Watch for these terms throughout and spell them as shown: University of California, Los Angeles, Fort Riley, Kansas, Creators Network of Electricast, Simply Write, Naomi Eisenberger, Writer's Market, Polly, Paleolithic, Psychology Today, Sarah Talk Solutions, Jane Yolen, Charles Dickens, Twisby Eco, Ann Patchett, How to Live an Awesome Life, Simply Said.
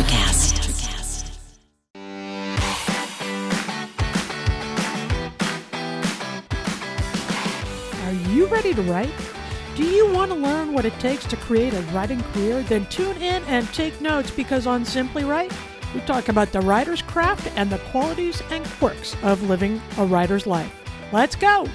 Electricast. Are you ready to write? Do you want to learn what it takes to create a writing career? Then tune in and take notes, because on Simply Write, we talk about the writer's craft and the qualities and quirks of living a writer's life. Let's go!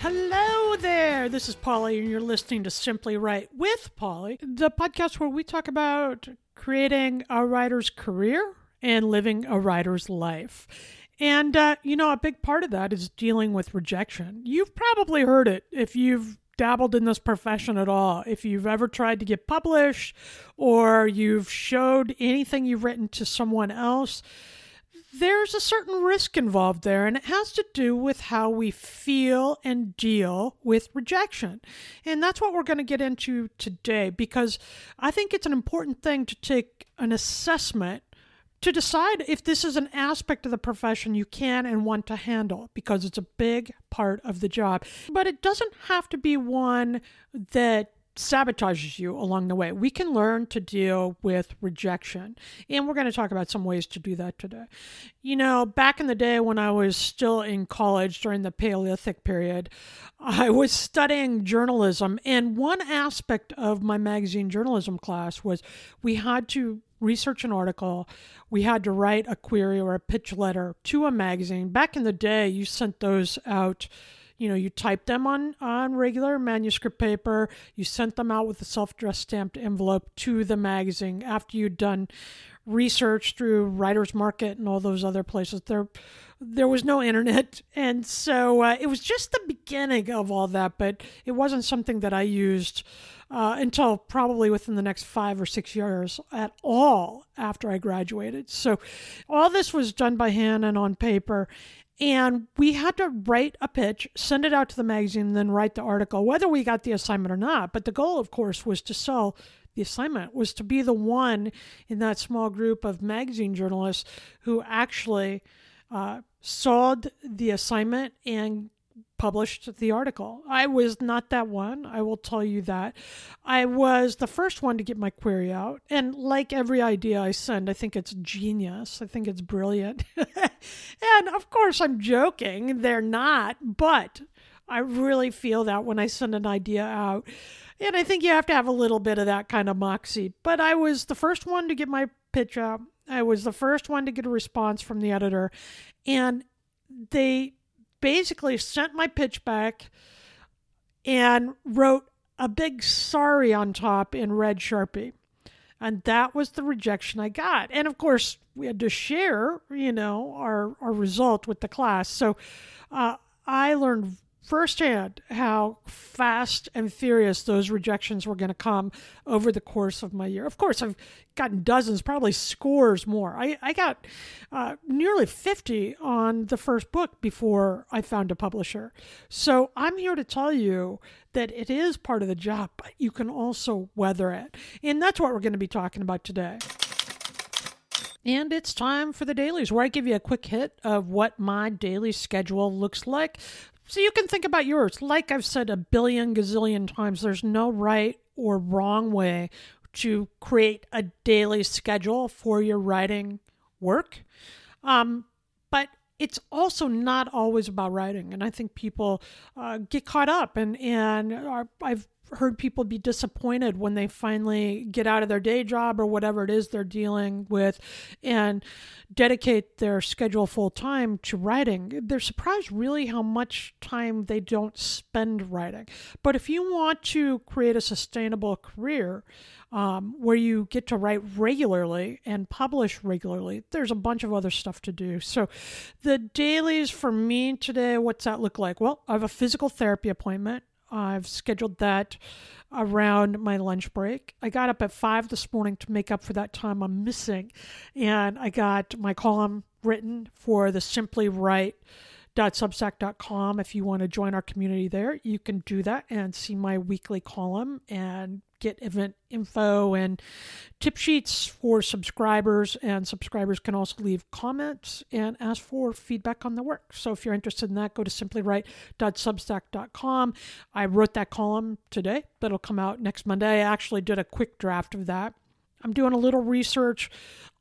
Hello there, this is Polly, and you're listening to Simply Write with Polly, the podcast where we talk about creating a writer's career and living a writer's life. And, a big part of that is dealing with rejection. You've probably heard it if you've dabbled in this profession at all. If you've ever tried to get published or you've showed anything you've written to someone else, there's a certain risk involved there, and it has to do with how we feel and deal with rejection. And that's what we're going to get into today, because I think it's an important thing to take an assessment to decide if this is an aspect of the profession you can and want to handle, because it's a big part of the job. But it doesn't have to be one that sabotages you along the way. We can learn to deal with rejection. And we're going to talk about some ways to do that today. You know, back in the day when I was still in college during the Paleolithic period, I was studying journalism. And one aspect of my magazine journalism class was we had to research an article. We had to write a query or a pitch letter to a magazine. Back in the day, you sent those out. You know, you typed them on regular manuscript paper. You sent them out with a self-addressed stamped envelope to the magazine after you'd done research through Writer's Market and all those other places. There was no internet. And so it was just the beginning of all that, but it wasn't something that I used until probably within the next 5 or 6 years at all after I graduated. So all this was done by hand and on paper. And we had to write a pitch, send it out to the magazine, and then write the article, whether we got the assignment or not. But the goal, of course, was to sell the assignment, was to be the one in that small group of magazine journalists who actually sold the assignment and published the article. I was not that one. I will tell you that. I was the first one to get my query out. And like every idea I send, I think it's genius. I think it's brilliant. And of course, I'm joking. They're not. But I really feel that when I send an idea out. And I think you have to have a little bit of that kind of moxie. But I was the first one to get my pitch out. I was the first one to get a response from the editor. And they basically sent my pitch back and wrote a big sorry on top in red Sharpie. And that was the rejection I got. And of course, we had to share, our result with the class. So I learned firsthand how fast and furious those rejections were going to come over the course of my year. Of course, I've gotten dozens, probably scores more. I got nearly 50 on the first book before I found a publisher. So I'm here to tell you that it is part of the job, but you can also weather it. And that's what we're going to be talking about today. And it's time for the dailies, where I give you a quick hit of what my daily schedule looks like, so you can think about yours. Like I've said a billion gazillion times, there's no right or wrong way to create a daily schedule for your writing work. But it's also not always about writing. And I think people get caught up and I've heard people be disappointed when they finally get out of their day job or whatever it is they're dealing with and dedicate their schedule full time to writing. They're surprised really how much time they don't spend writing. But if you want to create a sustainable career where you get to write regularly and publish regularly, there's a bunch of other stuff to do. So the dailies for me today, what's that look like? Well, I have a physical therapy appointment. I've scheduled that around my lunch break. I got up at 5 this morning to make up for that time I'm missing. And I got my column written for the simplywrite.substack.com. If you want to join our community there, you can do that and see my weekly column and get event info and tip sheets for subscribers. And subscribers can also leave comments and ask for feedback on the work. So if you're interested in that, go to simplywrite.substack.com. I wrote that column today. That'll come out next Monday. I actually did a quick draft of that. I'm doing a little research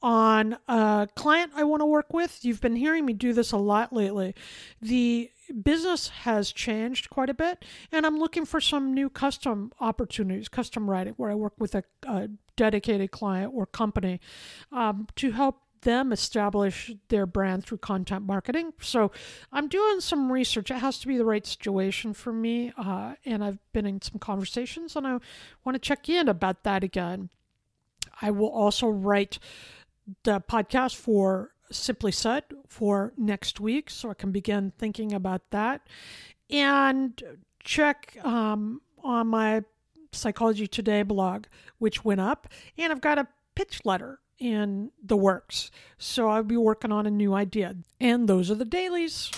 on a client I want to work with. You've been hearing me do this a lot lately. The business has changed quite a bit, and I'm looking for some new custom opportunities, custom writing, where I work with a dedicated client or company to help them establish their brand through content marketing. So I'm doing some research. It has to be the right situation for me. And I've been in some conversations, and I want to check in about that again. I will also write the podcast for Simply Said for next week, so I can begin thinking about that. And check on my Psychology Today blog, which went up, and I've got a pitch letter in the works. So I'll be working on a new idea. And those are the dailies.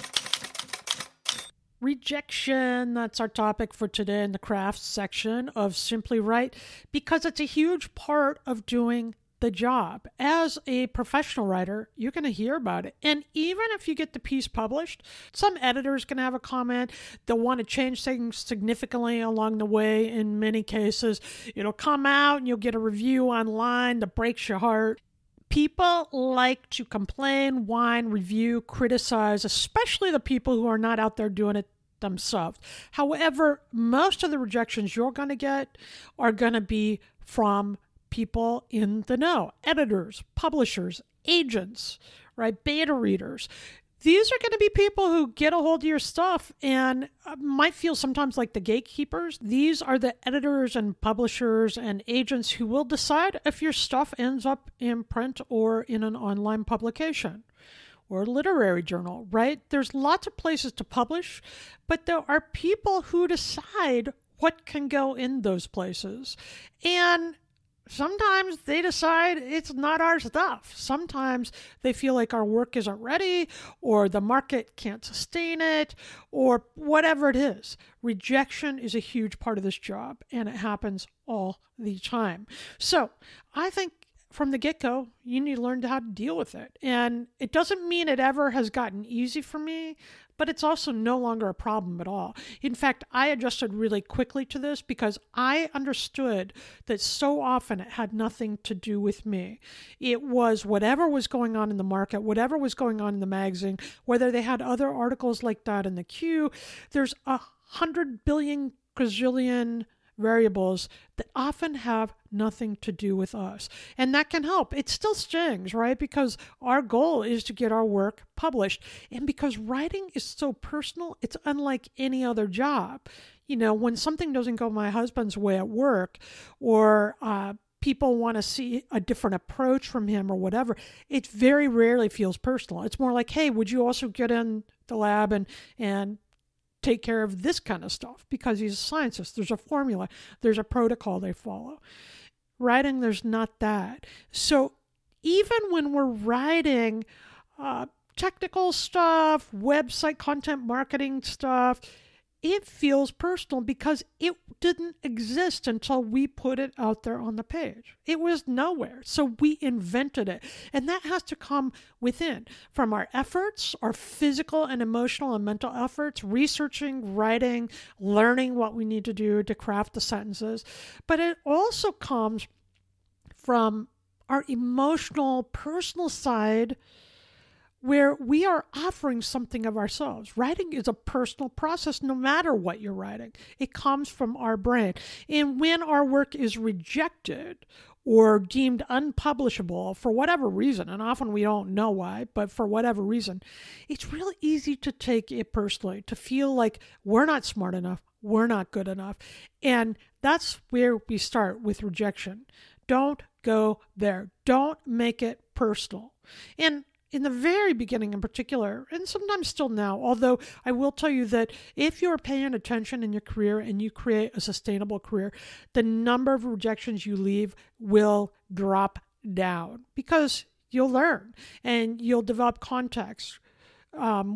Rejection, that's our topic for today in the crafts section of Simply Write, because it's a huge part of doing the job. As a professional writer, you're going to hear about it. And even if you get the piece published, some editor's going to have a comment. They'll want to change things significantly along the way. In many cases, it'll come out and you'll get a review online that breaks your heart. People like to complain, whine, review, criticize, especially the people who are not out there doing it themselves. However, most of the rejections you're going to get are going to be from people in the know, editors, publishers, agents, right? Beta readers. These are going to be people who get a hold of your stuff and might feel sometimes like the gatekeepers. These are the editors and publishers and agents who will decide if your stuff ends up in print or in an online publication or a literary journal, right? There's lots of places to publish, but there are people who decide what can go in those places. And sometimes they decide it's not our stuff. Sometimes they feel like our work isn't ready, or the market can't sustain it, or whatever it is. Rejection is a huge part of this job, and it happens all the time. So I think from the get-go, you need to learn how to deal with it. And it doesn't mean it ever has gotten easy for me, but it's also no longer a problem at all. In fact, I adjusted really quickly to this because I understood that so often it had nothing to do with me. It was whatever was going on in the market, whatever was going on in the magazine, whether they had other articles like that in the queue. There's 100 billion gazillion variables that often have nothing to do with us. And that can help. It still stings, right? Because our goal is to get our work published. And because writing is so personal, it's unlike any other job. You know, when something doesn't go my husband's way at work, or people want to see a different approach from him or whatever, it very rarely feels personal. It's more like, hey, would you also get in the lab and take care of this kind of stuff? Because he's a scientist, there's a formula, there's a protocol they follow. Writing, there's not that. So even when we're writing technical stuff, website content marketing stuff, it feels personal because it didn't exist until we put it out there on the page. It was nowhere. So we invented it. And that has to come within, from our efforts, our physical and emotional and mental efforts, researching, writing, learning what we need to do to craft the sentences. But it also comes from our emotional, personal side, where we are offering something of ourselves. Writing is a personal process, no matter what you're writing. It comes from our brain. And when our work is rejected or deemed unpublishable for whatever reason, and often we don't know why, but for whatever reason, it's really easy to take it personally, to feel like we're not smart enough, we're not good enough. And that's where we start with rejection. Don't go there. Don't make it personal. And in the very beginning in particular, and sometimes still now, although I will tell you that if you're paying attention in your career and you create a sustainable career, the number of rejections you leave will drop down because you'll learn and you'll develop contacts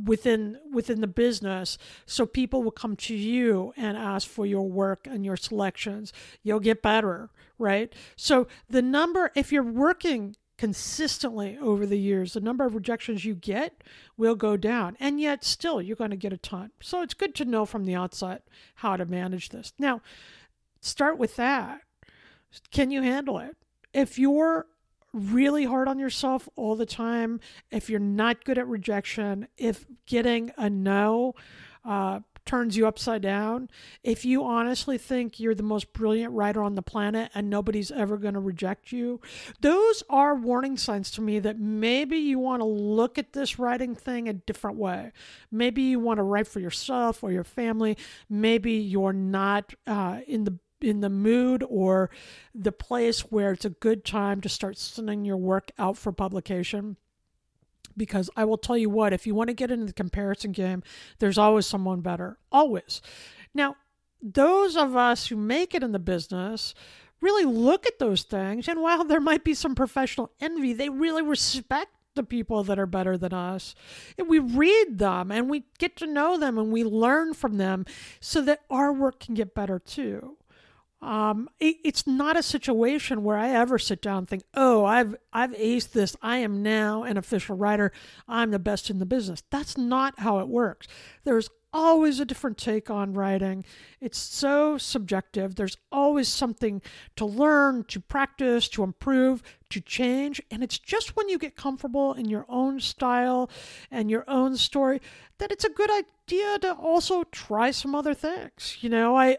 within the business. So people will come to you and ask for your work and your selections. You'll get better, right? So the number, if you're working consistently over the years, the number of rejections you get will go down. And yet still, you're going to get a ton. So it's good to know from the outset how to manage this. Now, start with that. Can you handle it? if you're really hard on yourself all the time, if you're not good at rejection, if getting a no turns you upside down, if you honestly think you're the most brilliant writer on the planet and nobody's ever going to reject you, those are warning signs to me that maybe you want to look at this writing thing a different way. Maybe you want to write for yourself or your family. Maybe you're not in the mood or the place where it's a good time to start sending your work out for publication. Because I will tell you what, if you want to get into the comparison game, there's always someone better, always. Now, those of us who make it in the business really look at those things. And while there might be some professional envy, they really respect the people that are better than us. And we read them and we get to know them and we learn from them so that our work can get better too. It's not a situation where I ever sit down and think, oh, I've aced this. I am now an official writer. I'm the best in the business. That's not how it works. There's always a different take on writing. It's so subjective. There's always something to learn, to practice, to improve, to change. And it's just when you get comfortable in your own style and your own story that it's a good idea to also try some other things. You know, I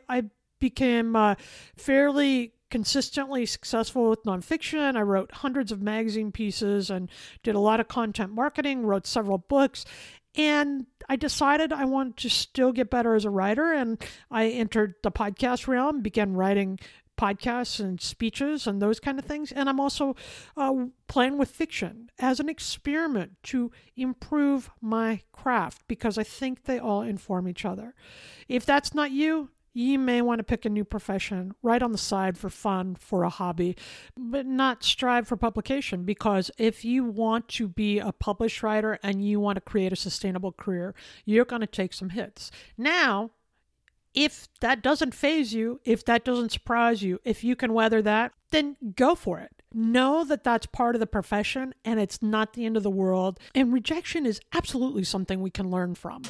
became fairly consistently successful with nonfiction. I wrote hundreds of magazine pieces and did a lot of content marketing, wrote several books, and I decided I wanted to still get better as a writer, and I entered the podcast realm, began writing podcasts and speeches and those kind of things, and I'm also playing with fiction as an experiment to improve my craft because I think they all inform each other. If that's not you, you may want to pick a new profession right on the side for fun, for a hobby, but not strive for publication, because if you want to be a published writer and you want to create a sustainable career, you're going to take some hits. Now, if that doesn't faze you, if that doesn't surprise you, if you can weather that, then go for it. Know that that's part of the profession and it's not the end of the world. And rejection is absolutely something we can learn from.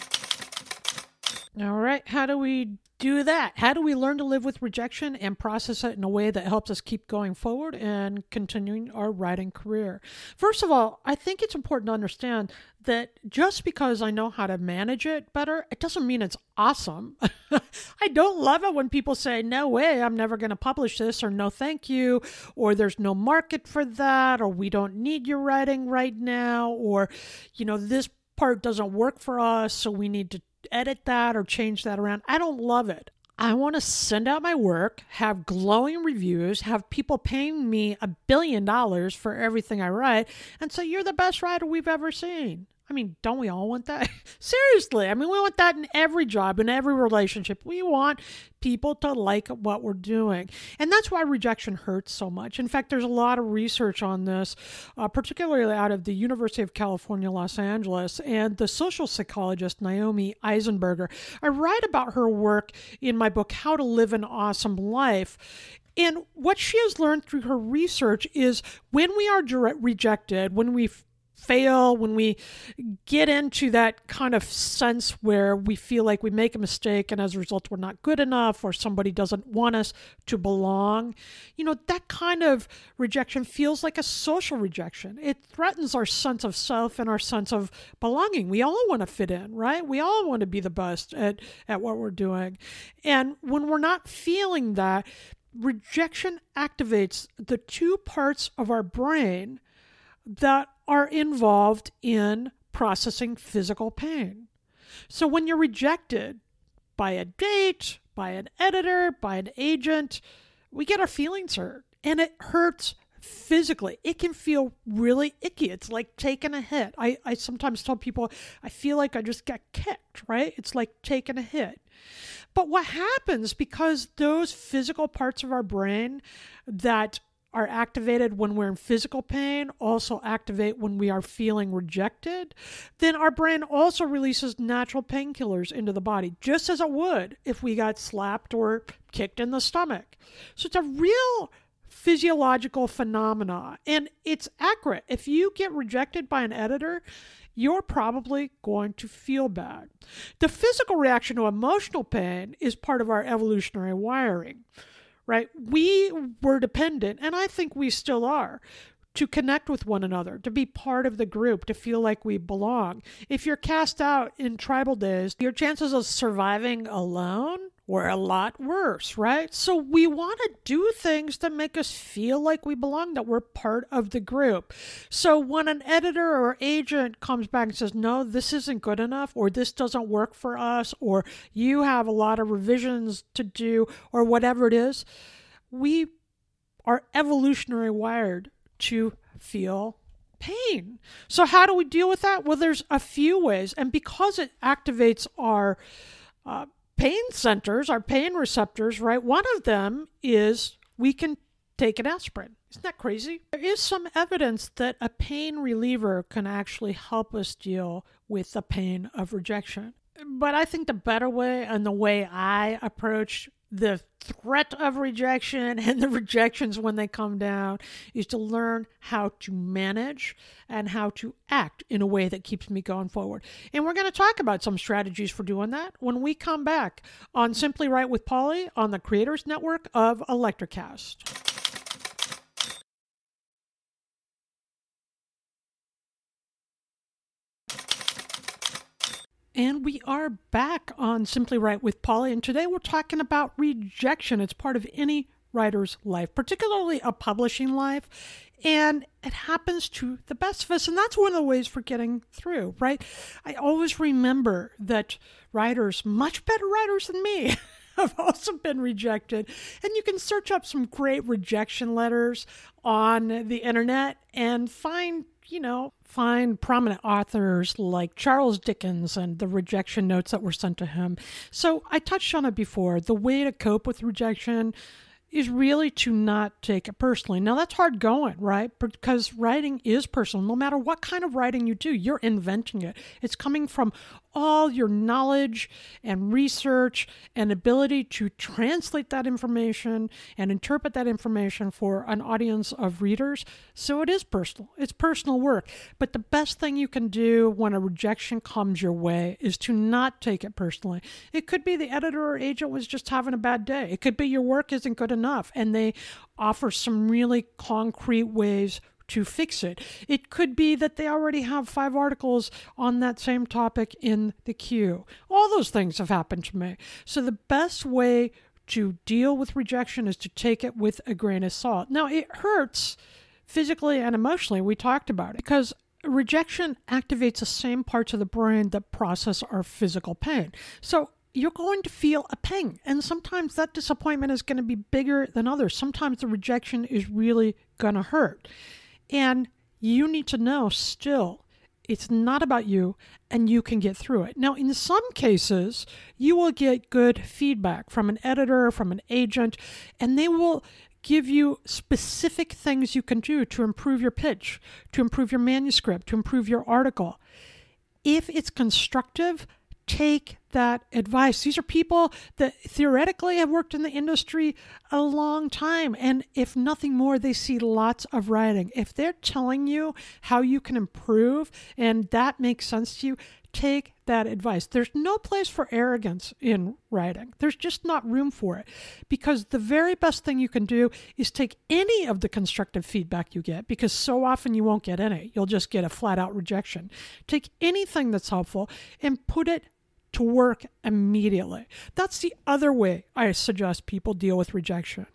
All right, how do we do that? How do we learn to live with rejection and process it in a way that helps us keep going forward and continuing our writing career? First of all, I think it's important to understand that just because I know how to manage it better, it doesn't mean it's awesome. I don't love it when people say, no way, I'm never going to publish this, or no thank you, or there's no market for that, or we don't need your writing right now, or, you know, this part doesn't work for us, so we need to edit that or change that around. I don't love it. I want to send out my work, have glowing reviews, have people paying me $1 billion for everything I write, and say, you're the best writer we've ever seen. I mean, don't we all want that? Seriously. I mean, we want that in every job, in every relationship. We want people to like what we're doing. And that's why rejection hurts so much. In fact, there's a lot of research on this, particularly out of the University of California, Los Angeles, and the social psychologist, Naomi Eisenberger. I write about her work in my book, How to Live an Awesome Life. And what she has learned through her research is when we are rejected, when we fail, when we get into that kind of sense where we feel like we make a mistake and as a result we're not good enough or somebody doesn't want us to belong, you know, that kind of rejection feels like a social rejection. It threatens our sense of self and our sense of belonging. We all want to fit in, right? We all want to be the best at what we're doing. And when we're not feeling that, rejection activates the two parts of our brain that are involved in processing physical pain. So when you're rejected by a date, by an editor, by an agent, we get our feelings hurt, and it hurts physically. It can feel really icky. It's like taking a hit. I sometimes tell people, I feel like I just got kicked, right? It's like taking a hit. But what happens, because those physical parts of our brain that are activated when we're in physical pain, also activate when we are feeling rejected, then our brain also releases natural painkillers into the body, just as it would if we got slapped or kicked in the stomach. So it's a real physiological phenomena, and it's accurate. If you get rejected by an editor, you're probably going to feel bad. The physical reaction to emotional pain is part of our evolutionary wiring. right? We were dependent, and I think we still are, to connect with one another, to be part of the group, to feel like we belong. If you're cast out in tribal days, your chances of surviving alone were a lot worse, right? So we want to do things that make us feel like we belong, that we're part of the group. So when an editor or agent comes back and says, no, this isn't good enough, or this doesn't work for us, or you have a lot of revisions to do, or whatever it is, we are evolutionary wired to feel pain. So how do we deal with that? Well, there's a few ways. And because it activates our pain centers, our pain receptors, right? One of them is we can take an aspirin. Isn't that crazy? There is some evidence that a pain reliever can actually help us deal with the pain of rejection. But I think the better way, and the way I approach the threat of rejection and the rejections when they come down, is to learn how to manage and how to act in a way that keeps me going forward. And we're going to talk about some strategies for doing that when we come back on Simply Write with Polly on the Creators Network of Electricast. And we are back on Simply Write with Polly, and today we're talking about rejection. It's part of any writer's life, particularly a publishing life, and it happens to the best of us, and that's one of the ways for getting through, right? I always remember that writers, much better writers than me, have also been rejected, and you can search up some great rejection letters on the internet and find prominent authors like Charles Dickens and the rejection notes that were sent to him. So I touched on it before. The way to cope with rejection is really to not take it personally. Now, that's hard going, right? Because writing is personal. No matter what kind of writing you do, you're inventing it. It's coming from all your knowledge and research and ability to translate that information and interpret that information for an audience of readers. So it is personal. It's personal work. But the best thing you can do when a rejection comes your way is to not take it personally. It could be the editor or agent was just having a bad day. It could be your work isn't good enough, and they offer some really concrete ways to fix it. It could be that they already have 5 articles on that same topic in the queue. All those things have happened to me. So the best way to deal with rejection is to take it with a grain of salt. Now, it hurts physically and emotionally. We talked about it because rejection activates the same parts of the brain that process our physical pain. So you're going to feel a ping. And sometimes that disappointment is going to be bigger than others. Sometimes the rejection is really going to hurt. And you need to know still, it's not about you, and you can get through it. Now, in some cases, you will get good feedback from an editor, from an agent, and they will give you specific things you can do to improve your pitch, to improve your manuscript, to improve your article. If it's constructive, take that advice. These are people that theoretically have worked in the industry a long time. And if nothing more, they see lots of writing. If they're telling you how you can improve and that makes sense to you, take that advice. There's no place for arrogance in writing. There's just not room for it, because the very best thing you can do is take any of the constructive feedback you get, because so often you won't get any. You'll just get a flat out rejection. Take anything that's helpful and put it to work immediately. That's the other way I suggest people deal with rejection.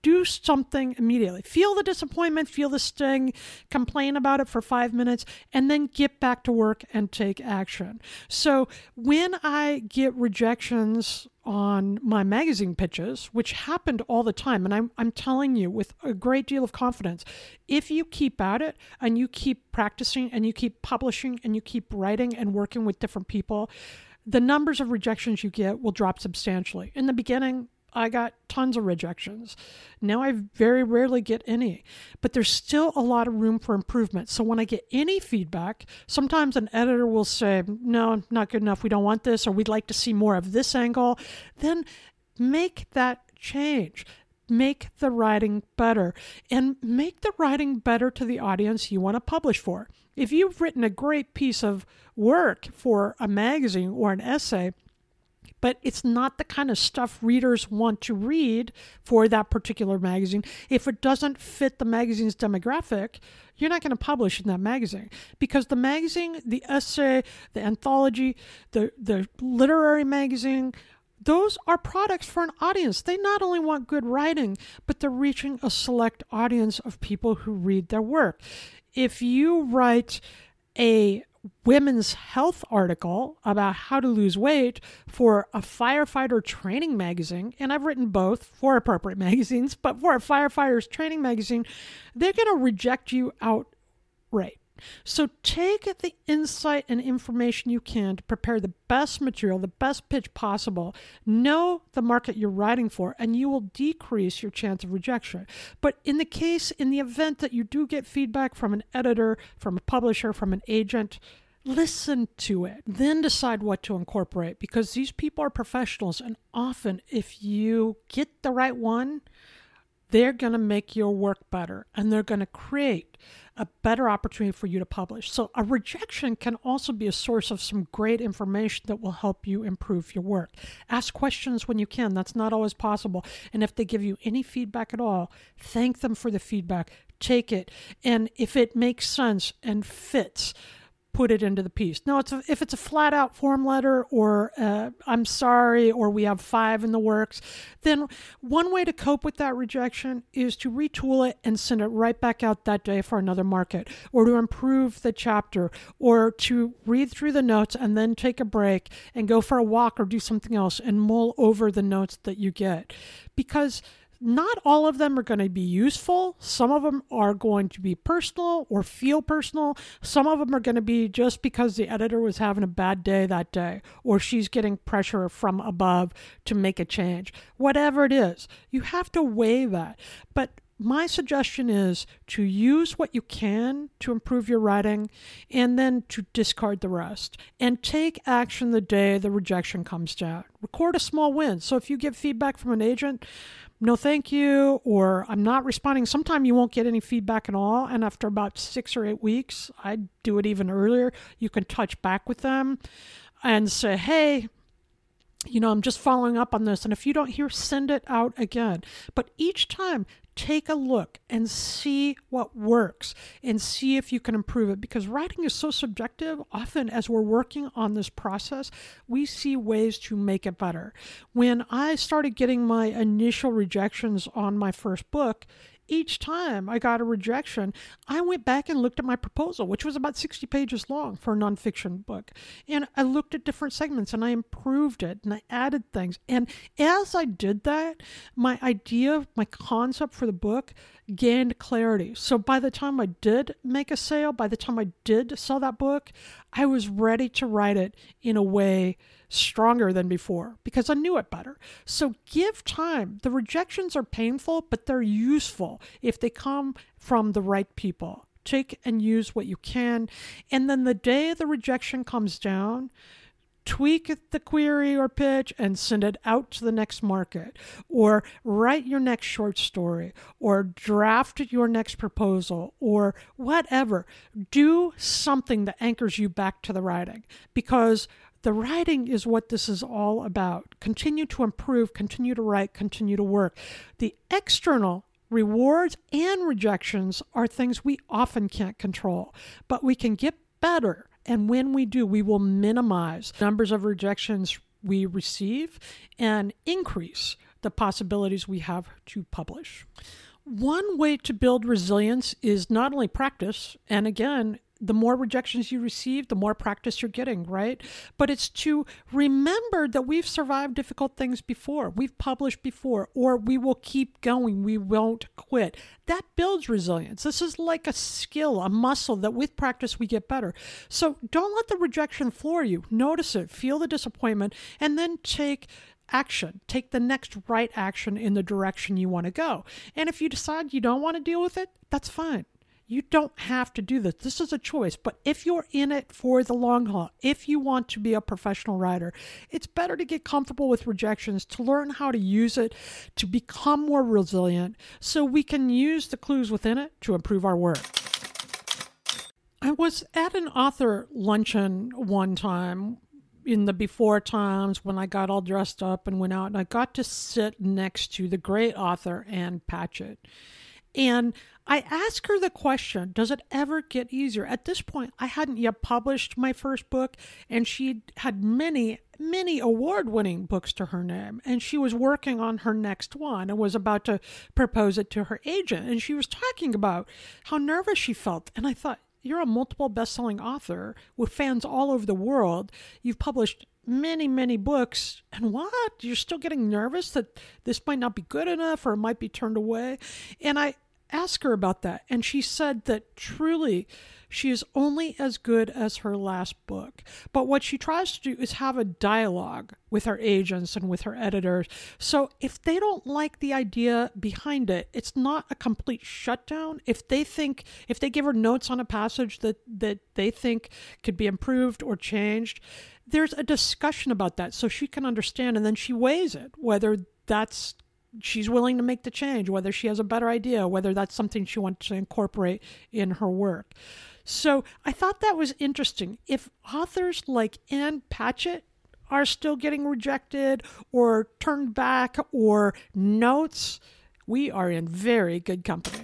Do something immediately. Feel the disappointment, feel the sting, complain about it for 5 minutes, and then get back to work and take action. So when I get rejections on my magazine pitches, which happened all the time, and I'm telling you with a great deal of confidence, if you keep at it and you keep practicing and you keep publishing and you keep writing and working with different people, the numbers of rejections you get will drop substantially. In the beginning, I got tons of rejections. Now I very rarely get any, but there's still a lot of room for improvement. So when I get any feedback, sometimes an editor will say, no, not good enough, we don't want this, or we'd like to see more of this angle. Then make that change. Make the writing better, and make the writing better to the audience you want to publish for. If you've written a great piece of work for a magazine or an essay, but it's not the kind of stuff readers want to read for that particular magazine. If it doesn't fit the magazine's demographic, you're not going to publish in that magazine, because the magazine, the essay, the anthology, the literary magazine, those are products for an audience. They not only want good writing, but they're reaching a select audience of people who read their work. If you write a women's health article about how to lose weight for a firefighter training magazine, and I've written both for appropriate magazines, but for a firefighter's training magazine, they're going to reject you outright. So take the insight and information you can to prepare the best material, the best pitch possible. Know the market you're writing for, and you will decrease your chance of rejection. But in the event that you do get feedback from an editor, from a publisher, from an agent, listen to it. Then decide what to incorporate, because these people are professionals, and often if you get the right one, they're going to make your work better, and they're going to create a better opportunity for you to publish. So a rejection can also be a source of some great information that will help you improve your work. Ask questions when you can. That's not always possible. And if they give you any feedback at all, thank them for the feedback. Take it. And if it makes sense and fits, put it into the piece. Now, if it's a flat out form letter or I'm sorry, or we have 5 in the works, then one way to cope with that rejection is to retool it and send it right back out that day for another market, or to improve the chapter, or to read through the notes and then take a break and go for a walk or do something else and mull over the notes that you get. Because not all of them are going to be useful. Some of them are going to be personal or feel personal. Some of them are going to be just because the editor was having a bad day that day, or she's getting pressure from above to make a change. Whatever it is, you have to weigh that. But my suggestion is to use what you can to improve your writing, and then to discard the rest and take action the day the rejection comes down. Record a small win. So if you get feedback from an agent, no thank you, or I'm not responding. Sometimes you won't get any feedback at all. And after about 6 or 8 weeks, I do it even earlier, you can touch back with them and say, hey, I'm just following up on this. And if you don't hear, send it out again. But each time, take a look and see what works and see if you can improve it, because writing is so subjective. Often as we're working on this process, we see ways to make it better. When I started getting my initial rejections on my first book, each time I got a rejection, I went back and looked at my proposal, which was about 60 pages long for a nonfiction book. And I looked at different segments and I improved it and I added things. And as I did that, my idea, my concept for the book gained clarity. So by the time I did make a sale, by the time I did sell that book, I was ready to write it in a way stronger than before, because I knew it better. So give time. The rejections are painful, but they're useful if they come from the right people. Take and use what you can. And then the day the rejection comes down, tweak the query or pitch and send it out to the next market, or write your next short story, or draft your next proposal, or whatever. Do something that anchors you back to the writing, because the writing is what this is all about. Continue to improve, continue to write, continue to work. The external rewards and rejections are things we often can't control, but we can get better. And when we do, we will minimize numbers of rejections we receive and increase the possibilities we have to publish. One way to build resilience is not only practice, and again, the more rejections you receive, the more practice you're getting, right? But it's to remember that we've survived difficult things before, we've published before, or we will keep going, we won't quit. That builds resilience. This is like a skill, a muscle that with practice we get better. So don't let the rejection floor you. Notice it, feel the disappointment, and then take action. Take the next right action in the direction you want to go. And if you decide you don't want to deal with it, that's fine. You don't have to do this. This is a choice. But if you're in it for the long haul, if you want to be a professional writer, it's better to get comfortable with rejections, to learn how to use it, to become more resilient, so we can use the clues within it to improve our work. I was at an author luncheon one time in the before times when I got all dressed up and went out, and I got to sit next to the great author, Ann Patchett. And I asked her the question, does it ever get easier? At this point, I hadn't yet published my first book, and she had many, many award-winning books to her name. And she was working on her next one and was about to propose it to her agent. And she was talking about how nervous she felt. And I thought, you're a multiple best-selling author with fans all over the world. You've published many, many books. And what? You're still getting nervous that this might not be good enough or it might be turned away? And I asked her about that. And she said that truly she is only as good as her last book. But what she tries to do is have a dialogue with her agents and with her editors. So if they don't like the idea behind it, it's not a complete shutdown. If they give her notes on a passage that they think could be improved or changed, there's a discussion about that so she can understand, and then she weighs it, whether that's she's willing to make the change, whether she has a better idea, whether that's something she wants to incorporate in her work. So I thought that was interesting. If authors like Ann Patchett are still getting rejected or turned back or notes, we are in very good company.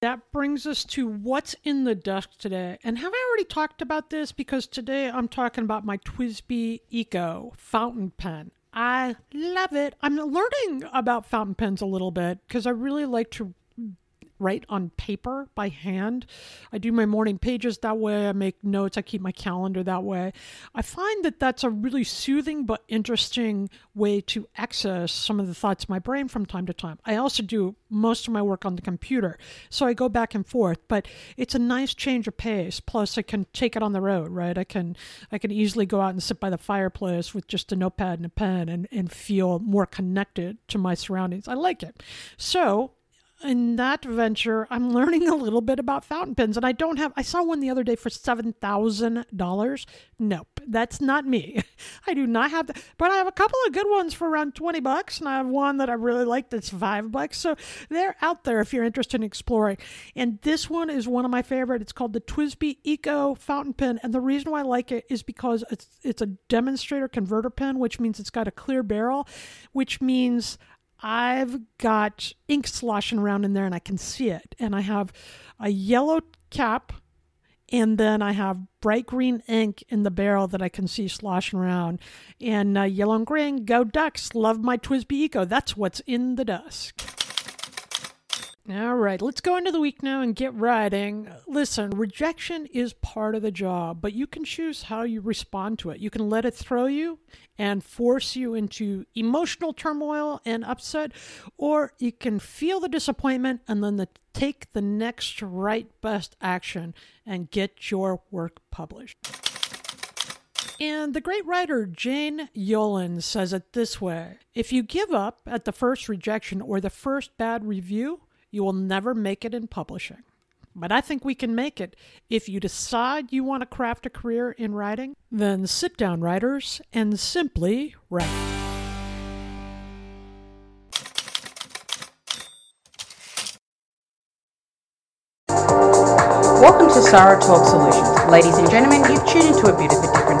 That brings us to what's in the desk today. And have I already talked about this? Because today I'm talking about my Twisby Eco fountain pen. I love it. I'm learning about fountain pens a little bit because I really like to write on paper by hand. I do my morning pages that way. I make notes. I keep my calendar that way. I find that that's a really soothing but interesting way to access some of the thoughts in my brain from time to time. I also do most of my work on the computer, so I go back and forth, but it's a nice change of pace. Plus I can take it on the road, right? I can easily go out and sit by the fireplace with just a notepad and a pen and feel more connected to my surroundings. I like it. So in that venture, I'm learning a little bit about fountain pens, and I saw one the other day for $7,000. Nope, that's not me. I do not have that, but I have a couple of good ones for around $20, and I have one that I really like that's $5. So they're out there if you're interested in exploring. And this one is one of my favorite. It's called the Twisby Eco fountain pen, and the reason why I like it is because it's a demonstrator converter pen, which means it's got a clear barrel, which means I've got ink sloshing around in there and I can see it. And I have a yellow cap and then I have bright green ink in the barrel that I can see sloshing around. And yellow and green, go Ducks, love my Twisby Eco. That's what's in the desk. All right, let's go into the week now and get writing. Listen, rejection is part of the job, but you can choose how you respond to it. You can let it throw you and force you into emotional turmoil and upset, or you can feel the disappointment and then take the next right best action and get your work published. And the great writer Jane Yolen says it this way: if you give up at the first rejection or the first bad review, you will never make it in publishing. But I think we can make it. If you decide you want to craft a career in writing, then sit down, writers, and simply write. Welcome to Sarah Talk Solutions. Ladies and gentlemen, you've tuned into a beautiful different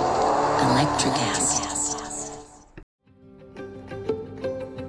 Electricast.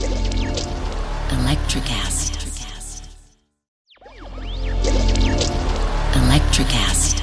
Electricast. Electricast.